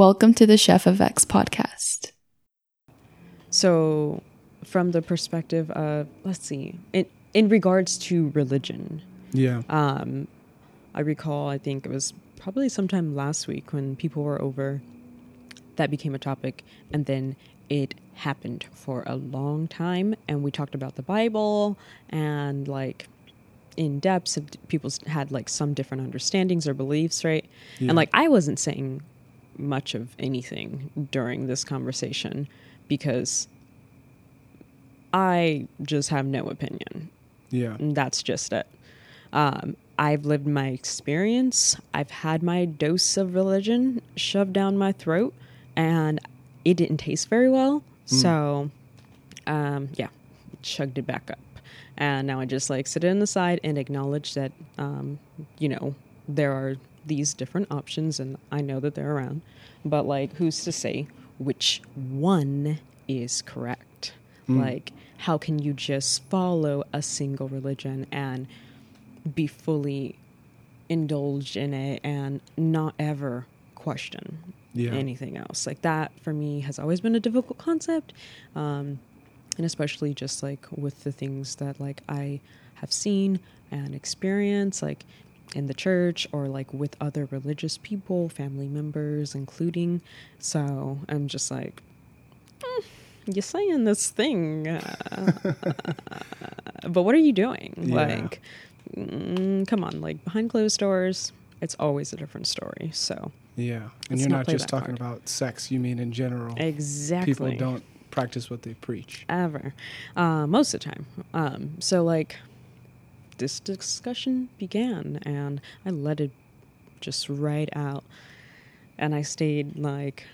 Welcome to the Chef of X podcast. So from the perspective of, let's see, in regards to religion. Yeah. I recall, I think it was probably sometime last week when people were over, that became a topic. And then it happened for a long time. And we talked about the Bible and like in depth. People had like some different understandings or beliefs, right? Yeah. And like I wasn't saying much of anything during this conversation because I just have no opinion. Yeah. And that's just it. I've lived my experience. I've had my dose of religion shoved down my throat and it didn't taste very well. Mm. So, yeah, chugged it back up. And now I just like sit in the side and acknowledge that, you know, there are these different options and I know that they're around, but like, who's to say which one is correct? Mm. Like, how can you just follow a single religion and be fully indulged in it and not ever question anything else? Like that for me has always been a difficult concept. And especially just like with the things that like I have seen and experienced like in the church or like with other religious people, family members, including. So I'm just like, you're saying this thing, but what are you doing? Yeah. Like, come on, like behind closed doors, it's always a different story. So yeah. And you're not just talking about sex, you mean in general. Exactly. People don't practice what they preach. Ever. Most of the time. So like this discussion began and I let it just right out and I stayed like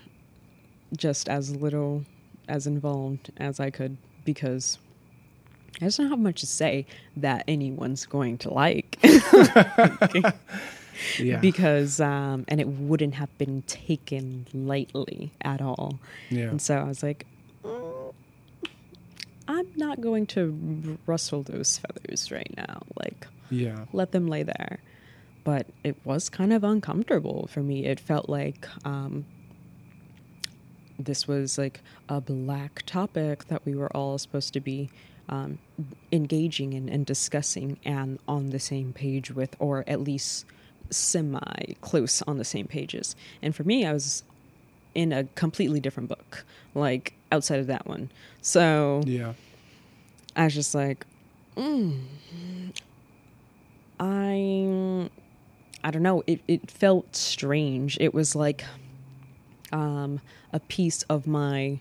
just as little as involved as I could because I just don't have much to say that anyone's going to like. Yeah. Because, and it wouldn't have been taken lightly at all. Yeah. And so I was like, I'm not going to rustle those feathers right now. Like, yeah, let them lay there. But it was kind of uncomfortable for me. It felt like, this was like a black topic that we were all supposed to be engaging in and discussing and on the same page with, or at least semi close on the same pages. And for me, I was in a completely different book, like outside of that one. So yeah, I was just like, I don't know. It felt strange. It was like a piece of my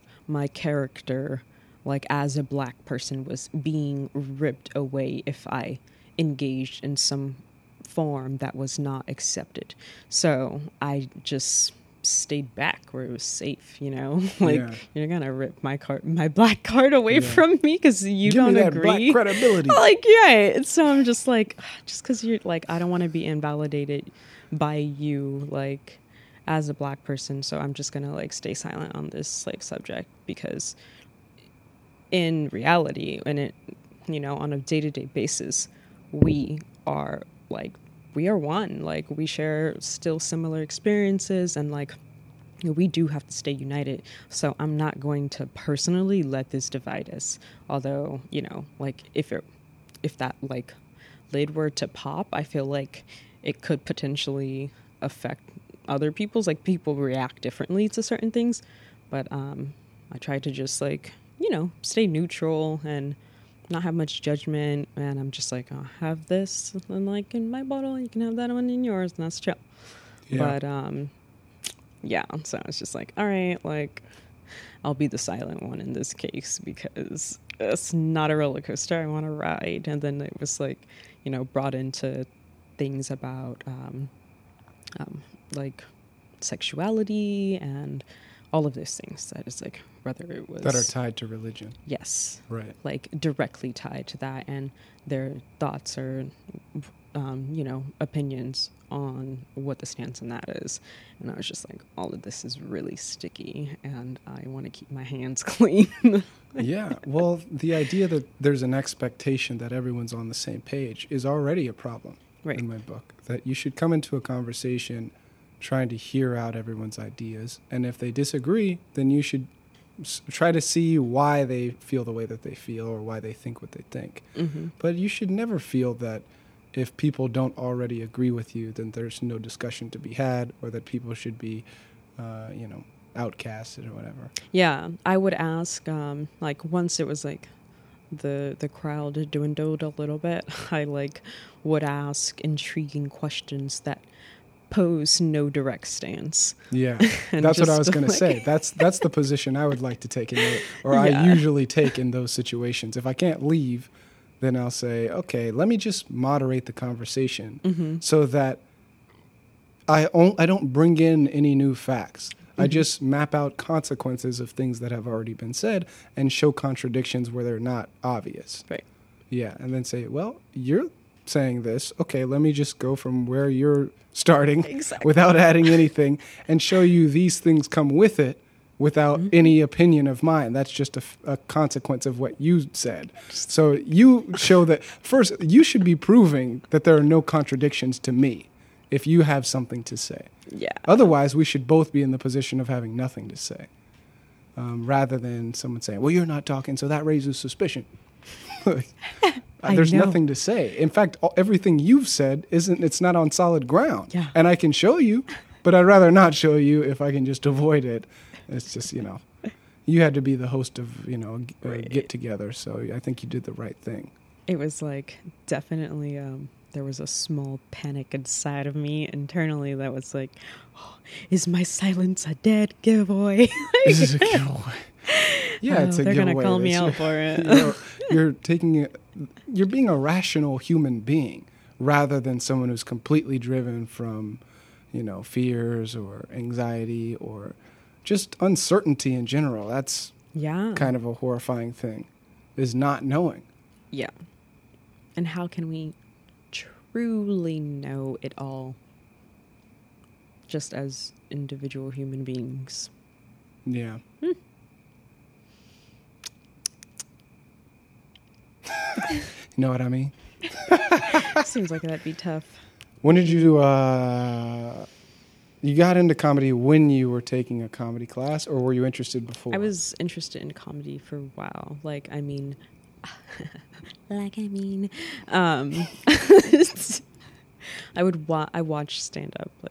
character, like as a black person, was being ripped away if I engaged in some form that was not accepted. So I just stayed back where it was safe, you know, like you're going to rip my black card away from me because you Give don't me that agree. Black credibility. Like, yeah. So I'm just like, just because you're like, I don't want to be invalidated by you, like as a black person. So I'm just going to like stay silent on this like subject because in reality, and it, you know, on a day-to-day basis, we are one, like we share still similar experiences and like we do have to stay united. So I'm not going to personally let this divide us. Although, you know, like if that like lid were to pop, I feel like it could potentially affect other people's, like people react differently to certain things. But, I try to just like, you know, stay neutral and not have much judgment. And I'm just like, I'll have this and like in my bottle, you can have that one in yours. And that's chill. Yeah. But, yeah. So I was just like, all right, like I'll be the silent one in this case because it's not a roller coaster. I want to ride. And then it was like, you know, brought into things about, like sexuality and all of those things that is like, whether it was that are tied to religion. Yes. Right. Like directly tied to that and their thoughts or, you know, opinions on what the stance on that is. And I was just like, all of this is really sticky and I want to keep my hands clean. Yeah. Well, the idea that there's an expectation that everyone's on the same page is already a problem in my book, that you should come into a conversation trying to hear out everyone's ideas. And if they disagree, then you should try to see why they feel the way that they feel or why they think what they think. Mm-hmm. But you should never feel that if people don't already agree with you, then there's no discussion to be had, or that people should be, outcasted or whatever. Yeah, I would ask, once it was like the crowd dwindled a little bit, I would ask intriguing questions that pose no direct stance. Yeah, that's what I was going to say. That's the position I would like to take I usually take in those situations. If I can't leave, then I'll say, okay, let me just moderate the conversation so that I don't bring in any new facts. Mm-hmm. I just map out consequences of things that have already been said and show contradictions where they're not obvious. Right. Yeah, and then say, well, you're saying this. Okay, let me just go from where you're starting without adding anything and show you these things come with it without any opinion of mine. That's just a consequence of what you said. So you show that first, you should be proving that there are no contradictions to me if you have something to say. Yeah. Otherwise, we should both be in the position of having nothing to say, rather than someone saying, well, you're not talking, so that raises suspicion. There's nothing to say. In fact, everything you've said it's not on solid ground. Yeah. And I can show you, but I'd rather not show you if I can just avoid it. It's just, you had to be the host of, a get-together, so I think you did the right thing. It was definitely there was a small panic inside of me internally that was is my silence a dead giveaway? This is a giveaway. Yeah, it's a giveaway. They're going to call me out for it. You're taking it. You're being a rational human being rather than someone who's completely driven from, fears or anxiety or just uncertainty in general. That's kind of a horrifying thing, is not knowing. Yeah. And how can we truly know it all just as individual human beings? Yeah. You know what I mean? Seems like that'd be tough. When did you you got into comedy when you were taking a comedy class, or were you interested before? I was interested in comedy for a while. I watched stand-up all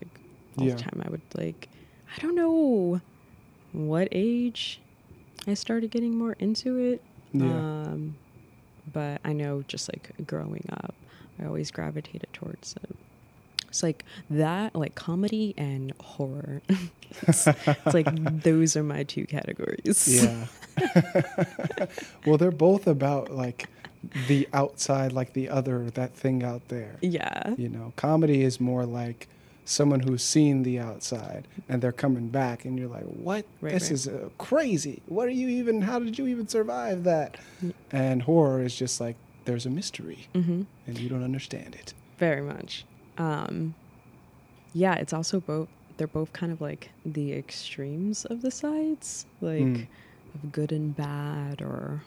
the time. I would I don't know what age I started getting more into it. Yeah. But I know just growing up, I always gravitated towards it. It's that, comedy and horror. It's those are my two categories. Yeah. Well, they're both about the outside, the other, that thing out there. Yeah. Comedy is more someone who's seen the outside and they're coming back and you're like, what? Right, this is crazy. What are you even, how did you even survive that? And horror is just there's a mystery and you don't understand it. Very much. It's also both, they're both kind of the extremes of the sides, of good and bad or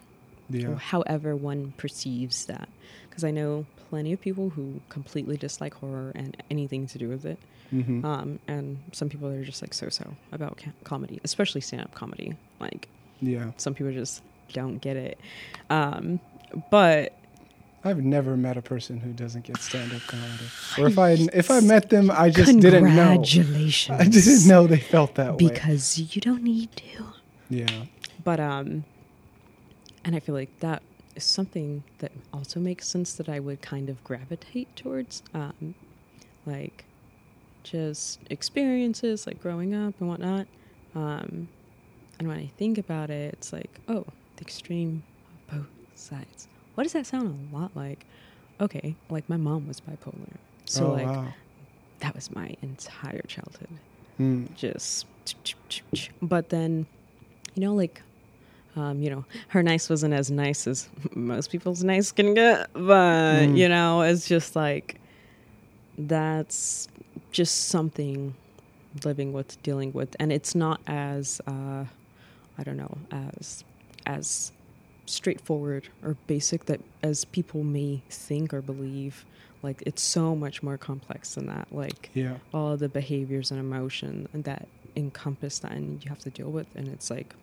however one perceives that. Because I know plenty of people who completely dislike horror and anything to do with it. Mm-hmm. And some people are just so-so about comedy, especially stand-up comedy. Some people just don't get it. But I've never met a person who doesn't get stand-up comedy. Or if I met them, I just didn't know. Congratulations. I didn't know they felt that way. Because you don't need to. Yeah. But, and I feel like that is something that also makes sense that I would kind of gravitate towards. Just experiences, growing up and whatnot. And when I think about it, it's the extreme of both sides. What does that sound a lot like? Okay, my mom was bipolar. So, that was my entire childhood. Mm. Just, but then, her nice wasn't as nice as most people's nice can get. But, it's just that's just something living with, dealing with. And it's not as, as straightforward or basic that as people may think or believe Like, it's so much more complex than that. Like, all of the behaviors and emotion that encompass that, and you have to deal with. And it's like,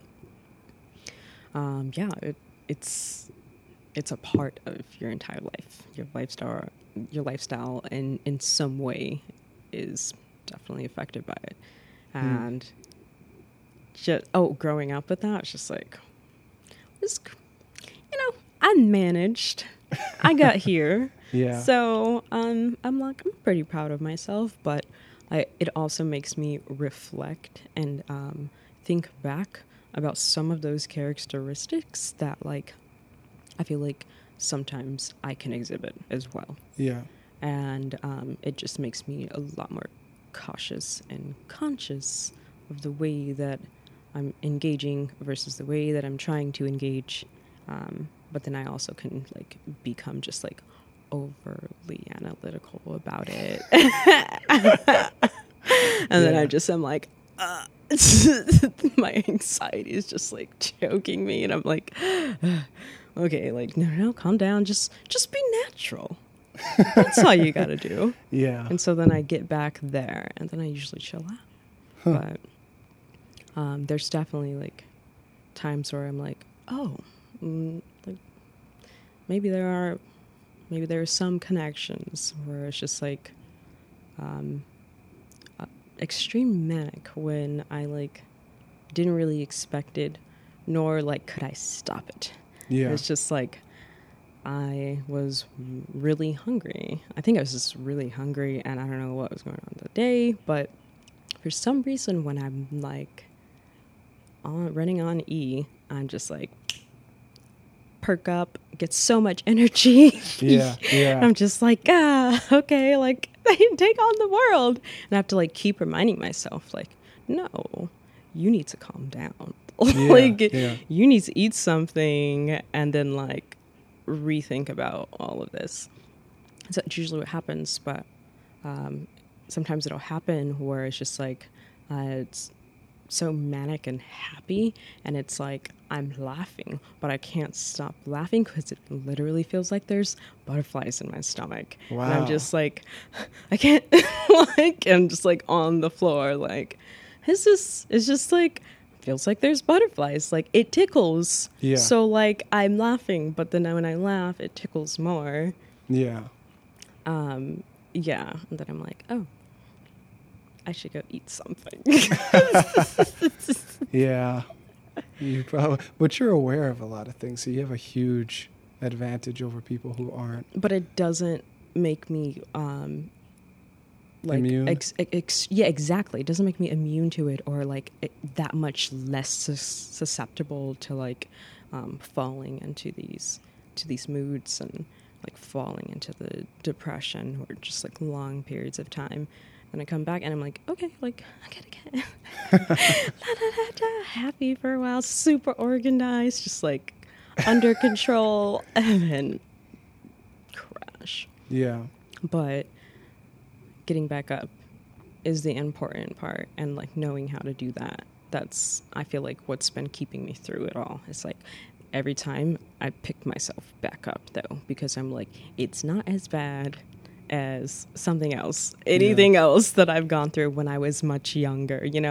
it's a part of your entire life. Your lifestyle, and in some way, is definitely affected by it. And growing up with that, it's just like, I managed. I got here. Yeah. So I'm pretty proud of myself, but it also makes me reflect and think back about some of those characteristics that, like, I feel like sometimes I can exhibit as well. Yeah. And it just makes me a lot more cautious and conscious of the way that I'm engaging versus the way that I'm trying to engage. But then I also can, like, become just, like, overly analytical about it. Then I just am like, my anxiety is just, like, choking me. And I'm like, okay, like, no, calm down. Just be natural. That's all you got to do. Yeah. And so then I get back there, and then I usually chill out. Huh. But there's definitely, like, times where I'm like, maybe there are some connections where it's just like extreme manic when I like didn't really expect it, nor like could I stop it. Yeah, it's just like I was really hungry. I think I was just really hungry, and I don't know what was going on that day, but for some reason when I'm like running on E, I'm just like, perk up, get so much energy. Yeah. I'm just like, okay, like, I can take on the world. And I have to, like, keep reminding myself, like, no, you need to calm down. You need to eat something and then, like, rethink about all of this. So that's usually what happens, but sometimes it'll happen where it's just, like, it's so manic and happy, and it's like I'm laughing, but I can't stop laughing because it literally feels like there's butterflies in my stomach. Wow. And I'm just like, I can't. Like, I'm just like on the floor, like, it's just like feels like there's butterflies, like it tickles. Yeah. So like I'm laughing, but then when I laugh, it tickles more. Yeah. And then I'm like, oh, I should go eat something. Yeah. You probably, but you're aware of a lot of things, so you have a huge advantage over people who aren't. But it doesn't make me immune? Exactly. It doesn't make me immune to it, or like that much less susceptible to like falling into these moods and like falling into the depression or just like long periods of time. And I come back and I'm like, okay, like, I gotta get happy for a while, super organized, just like under control, and then crash. Yeah. But getting back up is the important part, and like knowing how to do that. That's, I feel like, what's been keeping me through it all. It's like every time I pick myself back up though, because I'm like, it's not as bad as something else, anything else that I've gone through when I was much younger, and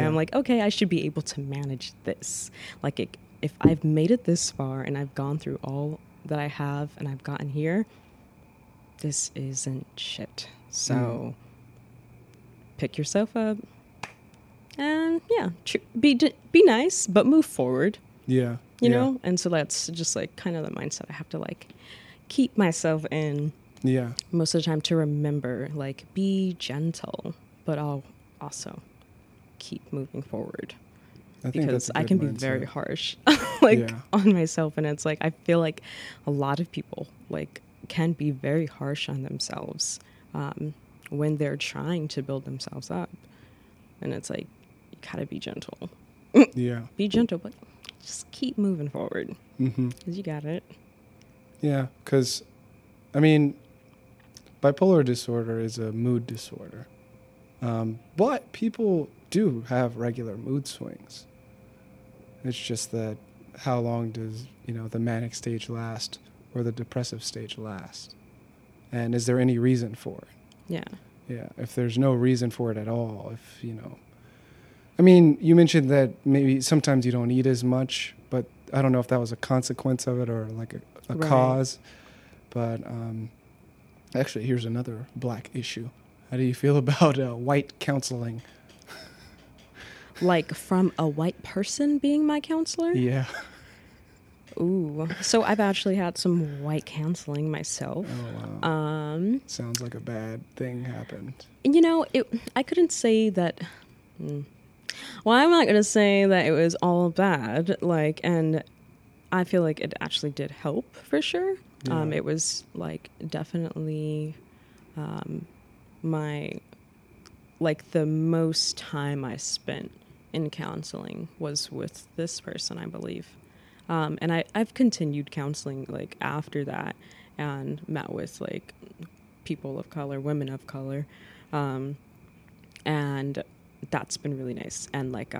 I'm like, okay, I should be able to manage this. Like, if I've made it this far and I've gone through all that I have and I've gotten here, this isn't shit. So pick yourself up and be nice, but move forward. Yeah. You know? And so that's just like kind of the mindset I have to like keep myself in. Yeah. Most of the time, to remember, like, be gentle, but I'll also keep moving forward. I think because I can be very harsh on myself. And it's like, I feel like a lot of people like can be very harsh on themselves when they're trying to build themselves up. And it's like, you gotta be gentle. Yeah. Be gentle, but just keep moving forward. Mm-hmm. 'Cause you got it. Yeah. 'Cause I mean, bipolar disorder is a mood disorder, but people do have regular mood swings. It's just that how long does the manic stage last or the depressive stage last? and is there any reason for it? Yeah. If there's no reason for it at all, if, you know, I mean, you mentioned that maybe sometimes you don't eat as much, but I don't know if that was a consequence of it or like a right. cause. But actually, here's another black issue. How do you feel about white counseling? Like from a white person being my counselor? Yeah. Ooh. So I've actually had some white counseling myself. Oh, wow. Sounds like a bad thing happened. You know, I couldn't say that... Well, I'm not going to say that it was all bad. Like, and I feel like it actually did help for sure. Yeah. It was like definitely the most time I spent in counseling was with this person, I believe. And I've continued counseling like after that and met with like people of color, women of color. And that's been really nice. And like,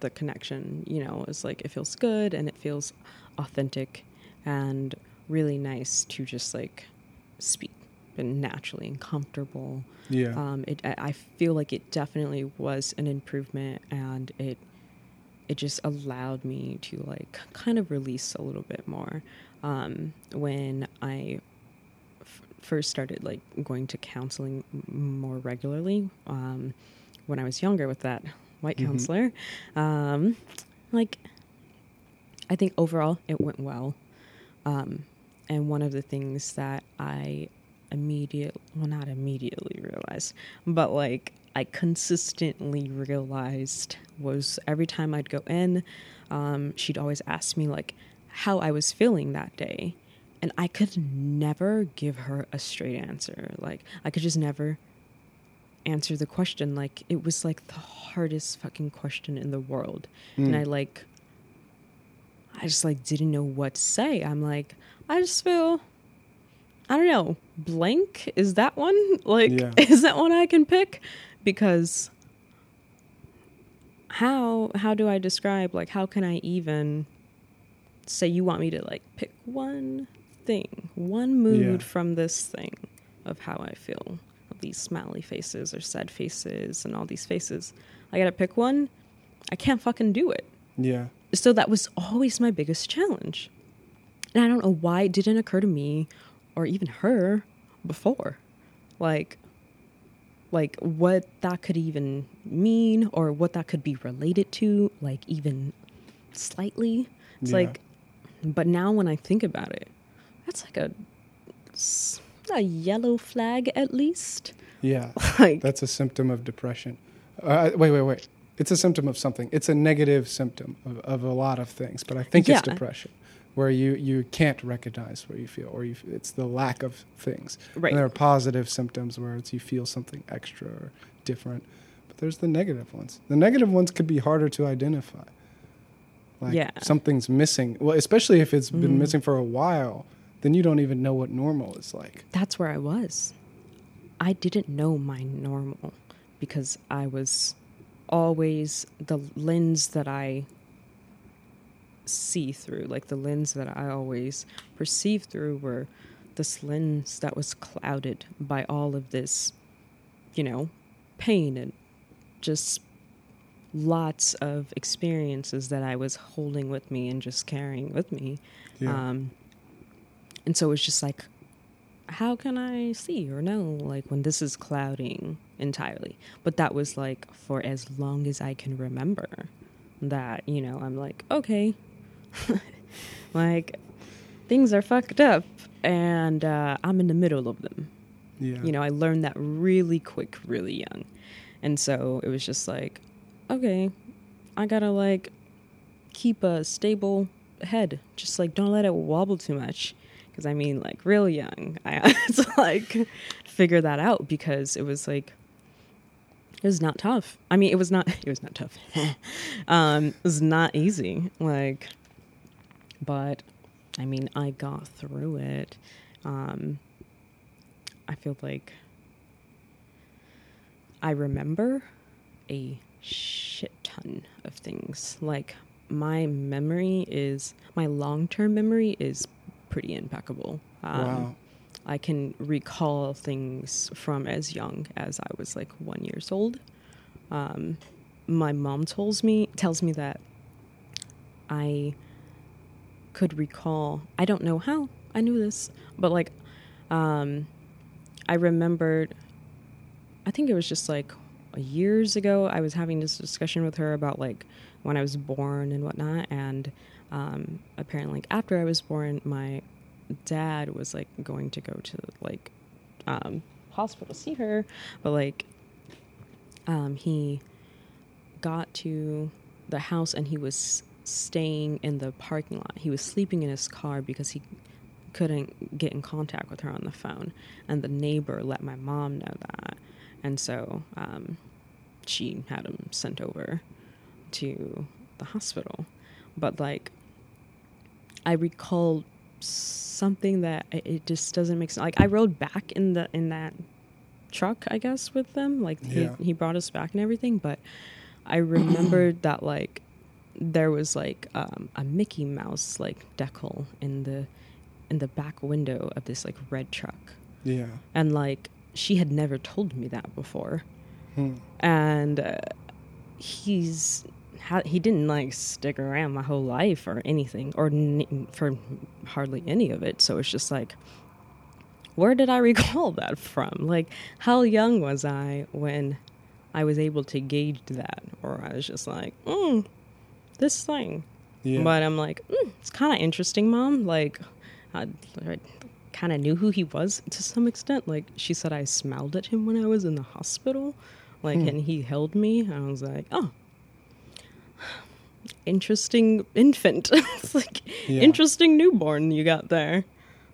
the connection, you know, is like, it feels good and it feels authentic and really nice to just like speak and naturally and comfortable. Yeah. I feel like it definitely was an improvement, and it just allowed me to like kind of release a little bit more. When I first started like going to counseling more regularly, when I was younger with that white counselor, like I think overall it went well. And one of the things that I not immediately realized, but like I consistently realized was every time I'd go in, she'd always ask me like how I was feeling that day. And I could never give her a straight answer. Like I could just never answer the question. Like it was like the hardest fucking question in the world. And I just like didn't know what to say. I'm like, I just feel... I don't know, blank, is that one? Like, yeah. Is that one I can pick? Because how do I describe, like, how can I even say you want me to, like, pick one thing, one mood from this thing of how I feel, of these smiley faces or sad faces and all these faces. I got to pick one. I can't fucking do it. Yeah. So that was always my biggest challenge. And I don't know why it didn't occur to me or even her before, like what that could even mean or what that could be related to, like even slightly. It's like, but now when I think about it, that's like a yellow flag at least. Yeah, like that's a symptom of depression. Wait. It's a symptom of something. It's a negative symptom of a lot of things, but I think it's depression. Where you can't recognize what you feel, or it's the lack of things. Right. And there are positive symptoms where it's you feel something extra or different, but there's the negative ones. The negative ones could be harder to identify. Like something's missing. Well, especially if it's been missing for a while, then you don't even know what normal is like. That's where I was. I didn't know my normal because I was always the lens that I see through, like the lens that I always perceived through were this lens that was clouded by all of this, you know, pain and just lots of experiences that I was holding with me and just carrying with me. And so it's just like, how can I see or know, like, when this is clouding entirely? But that was like for as long as I can remember that, you know, I'm like, okay, like things are fucked up and I'm in the middle of them. Yeah. You know, I learned that really quick, really young. And so it was just like, okay, I gotta like keep a stable head. Just like don't let it wobble too much. Because I mean, like real young, I had to like figure that out because it was like, it was not tough. I mean, it was not tough. It was not easy. Like, but I mean, I got through it. I feel like I remember a shit ton of things. Like my long-term memory is pretty impeccable. Wow. I can recall things from as young as I was like 1 year old. My mom tells me that I could recall, I don't know how I knew this, but like, I remembered, I think it was just like years ago, I was having this discussion with her about like when I was born and whatnot. And, apparently like, after I was born, my dad was like going to go to like, hospital to see her, but like, he got to the house and he was staying in the parking lot. He was sleeping in his car because he couldn't get in contact with her on the phone, and the neighbor let my mom know that, and so she had him sent over to the hospital. But like, I recall something that it just doesn't make sense. Like, I rode back in that truck, I guess, with them. Like, yeah. he brought us back and everything, but I remembered that like there was like a Mickey Mouse like decal in the back window of this like red truck. Yeah. And like, she had never told me that before. And he didn't like stick around my whole life or anything, or for hardly any of it. So it's just like, where did I recall that from? Like, how young was I when I was able to gauge that? Or I was just like, this thing. Yeah. But I'm like, it's kind of interesting, Mom. Like, I kind of knew who he was to some extent. Like, she said I smiled at him when I was in the hospital. Like, and he held me. And I was like, oh, interesting infant. It's like, interesting newborn you got there.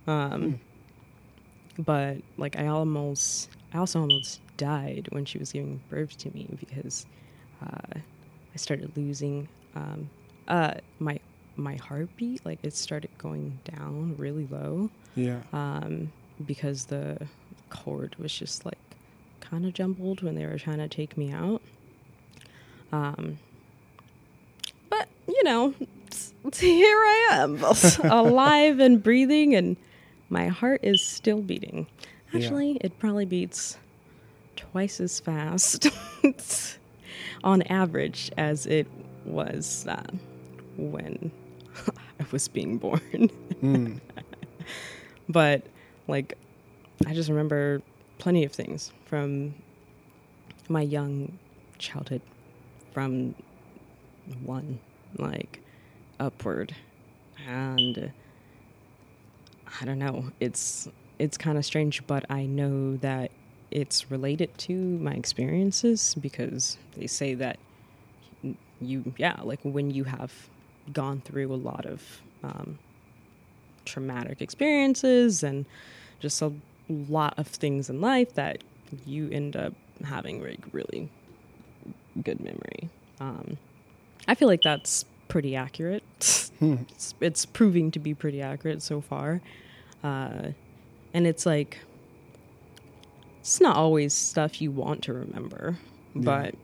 But like, I also almost died when she was giving birth to me, because I started losing my heartbeat. Like, it started going down really low. Yeah. Because the cord was just like kind of jumbled when they were trying to take me out. But you know, here I am, alive and breathing, and my heart is still beating. Actually, it probably beats twice as fast on average as it was when I was being born. But like, I just remember plenty of things from my young childhood, from one like upward, and I don't know, it's kind of strange, but I know that it's related to my experiences, because they say that you, like when you have gone through a lot of traumatic experiences and just a lot of things in life, that you end up having like really good memory. I feel like that's pretty accurate. It's proving to be pretty accurate so far. And it's like, it's not always stuff you want to remember, but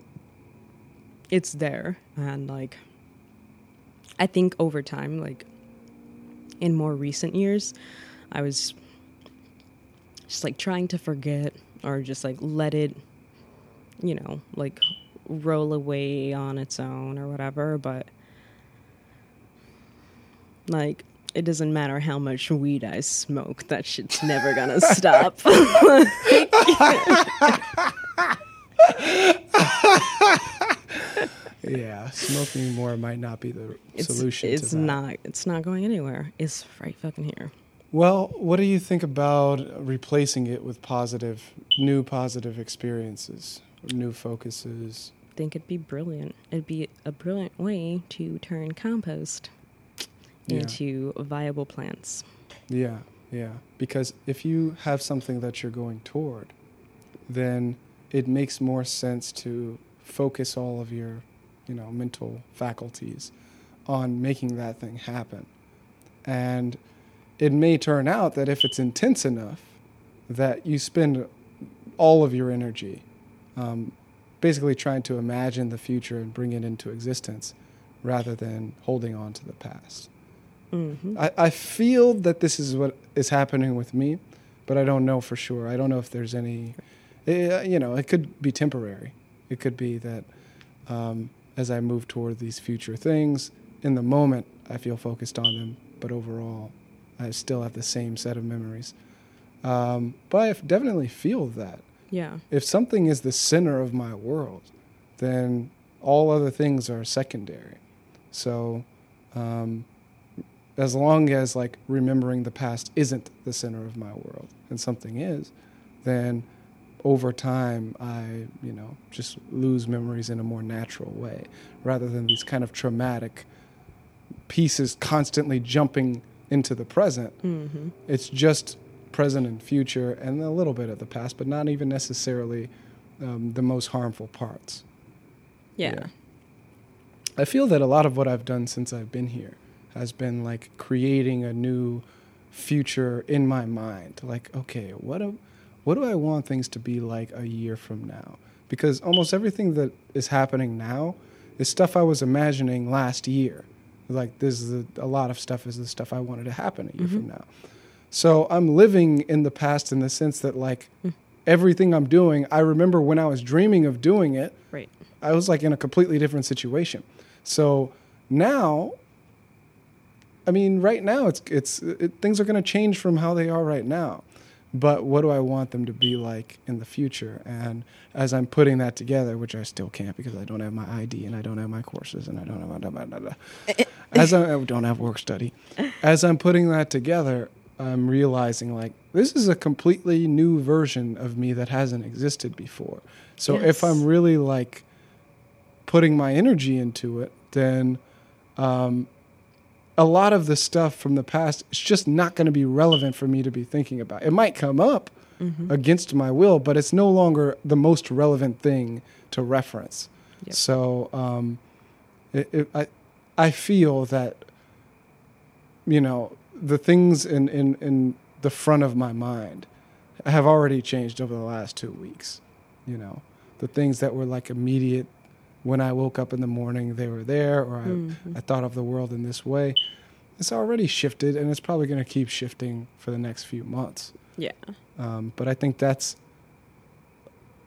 it's there. And like, I think over time, like in more recent years, I was just like trying to forget, or just like let it, you know, like roll away on its own or whatever. But like, it doesn't matter how much weed I smoke, that shit's never gonna stop. Yeah, smoking more might not be the solution to that. It's not going anywhere. It's right fucking here. Well, what do you think about replacing it with new positive experiences, new focuses? I think it'd be brilliant. It'd be a brilliant way to turn compost into viable plants. Yeah. Because if you have something that you're going toward, then it makes more sense to focus all of your, you know, mental faculties on making that thing happen. And it may turn out that if it's intense enough, that you spend all of your energy basically trying to imagine the future and bring it into existence, rather than holding on to the past. I feel that this is what is happening with me, but I don't know for sure. I don't know if there's any, you know, it could be temporary. It could be that as I move toward these future things, in the moment I feel focused on them, but overall I still have the same set of memories. But I definitely feel that. Yeah. If something is the center of my world, then all other things are secondary. So as long as like remembering the past isn't the center of my world and something is, then over time I, you know, just lose memories in a more natural way rather than these kind of traumatic pieces constantly jumping into the present. Mm-hmm. It's just present and future and a little bit of the past, but not even necessarily the most harmful parts. Yeah. I feel that a lot of what I've done since I've been here has been like creating a new future in my mind. Like, okay, what do I want things to be like a year from now? Because almost everything that is happening now is stuff I was imagining last year. Like this is a lot of stuff is the stuff I wanted to happen a year mm-hmm. from now. So I'm living in the past in the sense that like everything I'm doing, I remember when I was dreaming of doing it. Right. I was like in a completely different situation. So now, I mean, right now it's things are going to change from how they are right now. But what do I want them to be like in the future? And as I'm putting that together, which I still can't because I don't have my ID and I don't have my courses and I don't have as I don't have work study. As I'm putting that together, I'm realizing like this is a completely new version of me that hasn't existed before. So yes. If I'm really like putting my energy into it, then a lot of the stuff from the past is just not going to be relevant for me to be thinking about. It might come up mm-hmm. against my will, but it's no longer the most relevant thing to reference. Yep. So I feel that, you know, the things in the front of my mind have already changed over the last 2 weeks. You know, the things that were like immediate when I woke up in the morning, they were there, or I thought of the world in this way. It's already shifted, and it's probably going to keep shifting for the next few months. Yeah. But I think that's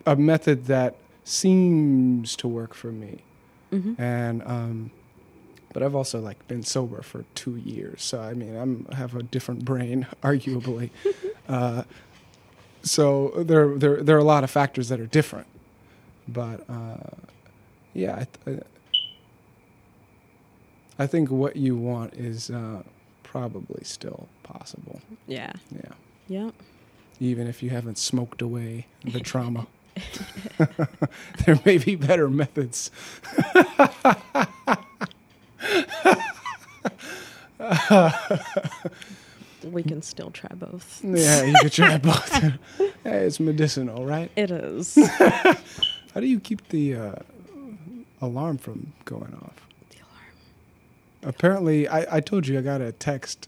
a method that seems to work for me. Mm-hmm. And but I've also like been sober for 2 years. So, I mean, I have a different brain, arguably. So there are a lot of factors that are different. But, yeah, I think what you want is probably still possible. Yeah. Yeah. Yeah. Even if you haven't smoked away the trauma. There may be better methods. We can still try both. Yeah, you can try both. Hey, it's medicinal, right? It is. How do you keep the alarm from going off? The alarm. Apparently, I told you I got a text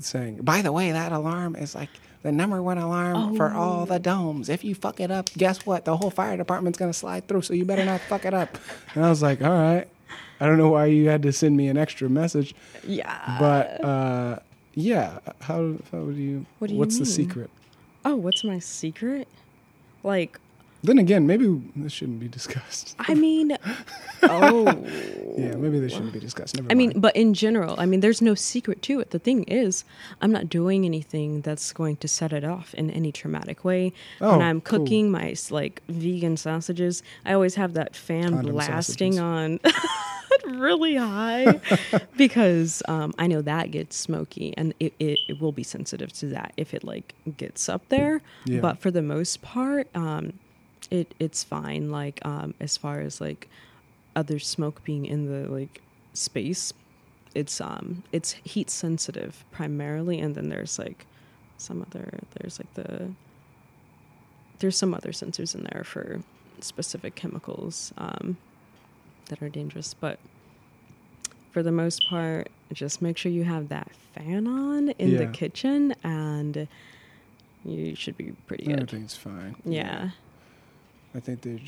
saying, by the way, that alarm is like the #1 alarm for all the domes. If you fuck it up, guess what? The whole fire department's going to slide through, so you better not fuck it up. And I was like, all right. I don't know why you had to send me an extra message. Yeah. But, yeah. How do you... What do you what's mean? The secret? Oh, what's my secret? Like... Then again, maybe this shouldn't be discussed. I mean... Oh. Yeah, maybe this shouldn't be discussed. Never mind. I mean, but in general, I mean, there's no secret to it. The thing is, I'm not doing anything that's going to set it off in any traumatic way. Oh, when I'm cooking my, like, vegan sausages, I always have that fan condom blasting sausages. On... really high because I know that gets smoky and it will be sensitive to that if it like gets up there. Yeah. But for the most part, it's fine. Like as far as like other smoke being in the like space, it's heat sensitive primarily, and then there's like some other sensors in there for specific chemicals that are dangerous, but for the most part, just make sure you have that fan on in the kitchen and you should be pretty good. Everything's fine. Yeah. I think they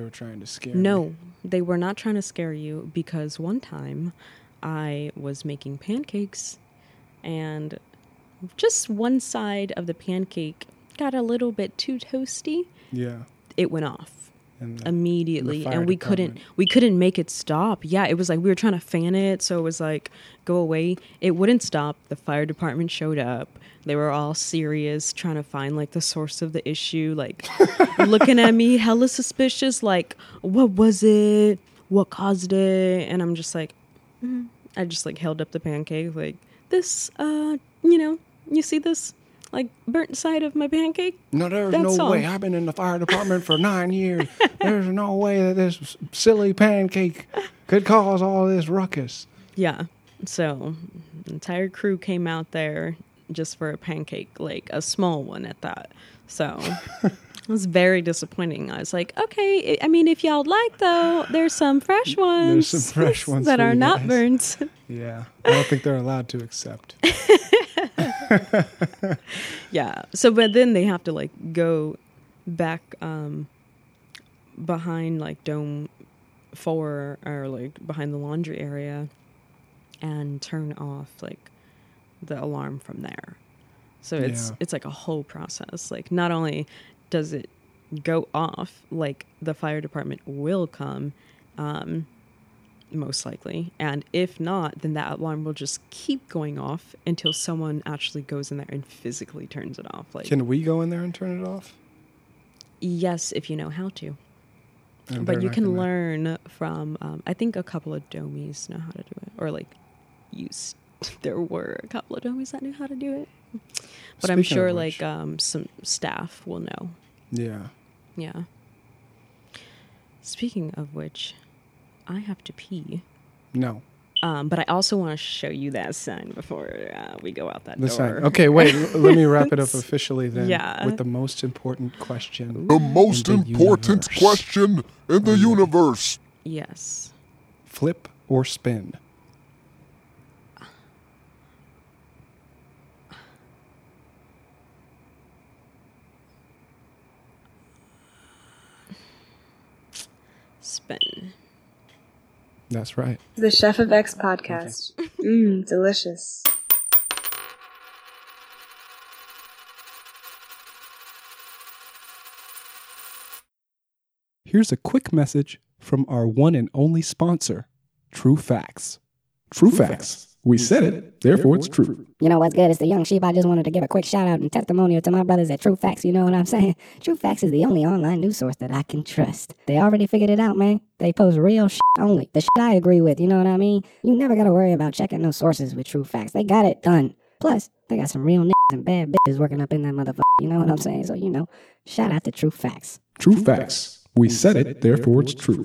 were trying to scare me. No, they were not trying to scare you because one time I was making pancakes and just one side of the pancake got a little bit too toasty. Yeah. It went off immediately, and we couldn't make it stop. Yeah, it was like we were trying to fan it, so it was like, go away. It wouldn't stop. The fire department showed up. They were all serious, trying to find like the source of the issue, like looking at me hella suspicious, like, what was it? What caused it? And I'm just like, I just like held up the pancake like this, you see this like burnt side of my pancake? No, there's no way. I've been in the fire department for 9 years. There's no way that this silly pancake could cause all this ruckus. Yeah. So the entire crew came out there just for a pancake, like a small one at that. So it was very disappointing. I was like, okay, I mean, if y'all like, though, there's some fresh ones. There's some fresh ones that are not burnt. Yeah. I don't think they're allowed to accept. Yeah. So, but then they have to, like, go back behind, like, Dome 4 or, like, behind the laundry area and turn off, like, the alarm from there. So it's like a whole process. Like, not only does it go off, like the fire department will come, most likely. And if not, then that alarm will just keep going off until someone actually goes in there and physically turns it off. Like, can we go in there and turn it off? Yes, if you know how to. But you can learn from, I think a couple of domies know how to do it. Or like used. There were a couple of domies that knew how to do it. But I'm sure like some staff will know. Yeah. Yeah. Speaking of which, I have to pee. No. But I also want to show you that sign before we go out that door. Sign. Okay, wait. Let me wrap it up officially then with the most important question. The most important question in the universe. Yes. Flip or spin? Spin. That's right. The Chef of X podcast. Delicious. Here's a quick message from our one and only sponsor, True Facts. True Facts. We said it, therefore it's true. You know what's good? It's the Young Sheep. I just wanted to give a quick shout out and testimonial to my brothers at True Facts. You know what I'm saying? True Facts is the only online news source that I can trust. They already figured it out, man. They post real shit only. The shit I agree with, you know what I mean? You never gotta worry about checking those sources with True Facts. They got it done. Plus, they got some real niggas and bad bitches working up in that motherfucker. You know what I'm saying? So, shout out to True Facts. True Facts. We said it, therefore it's true.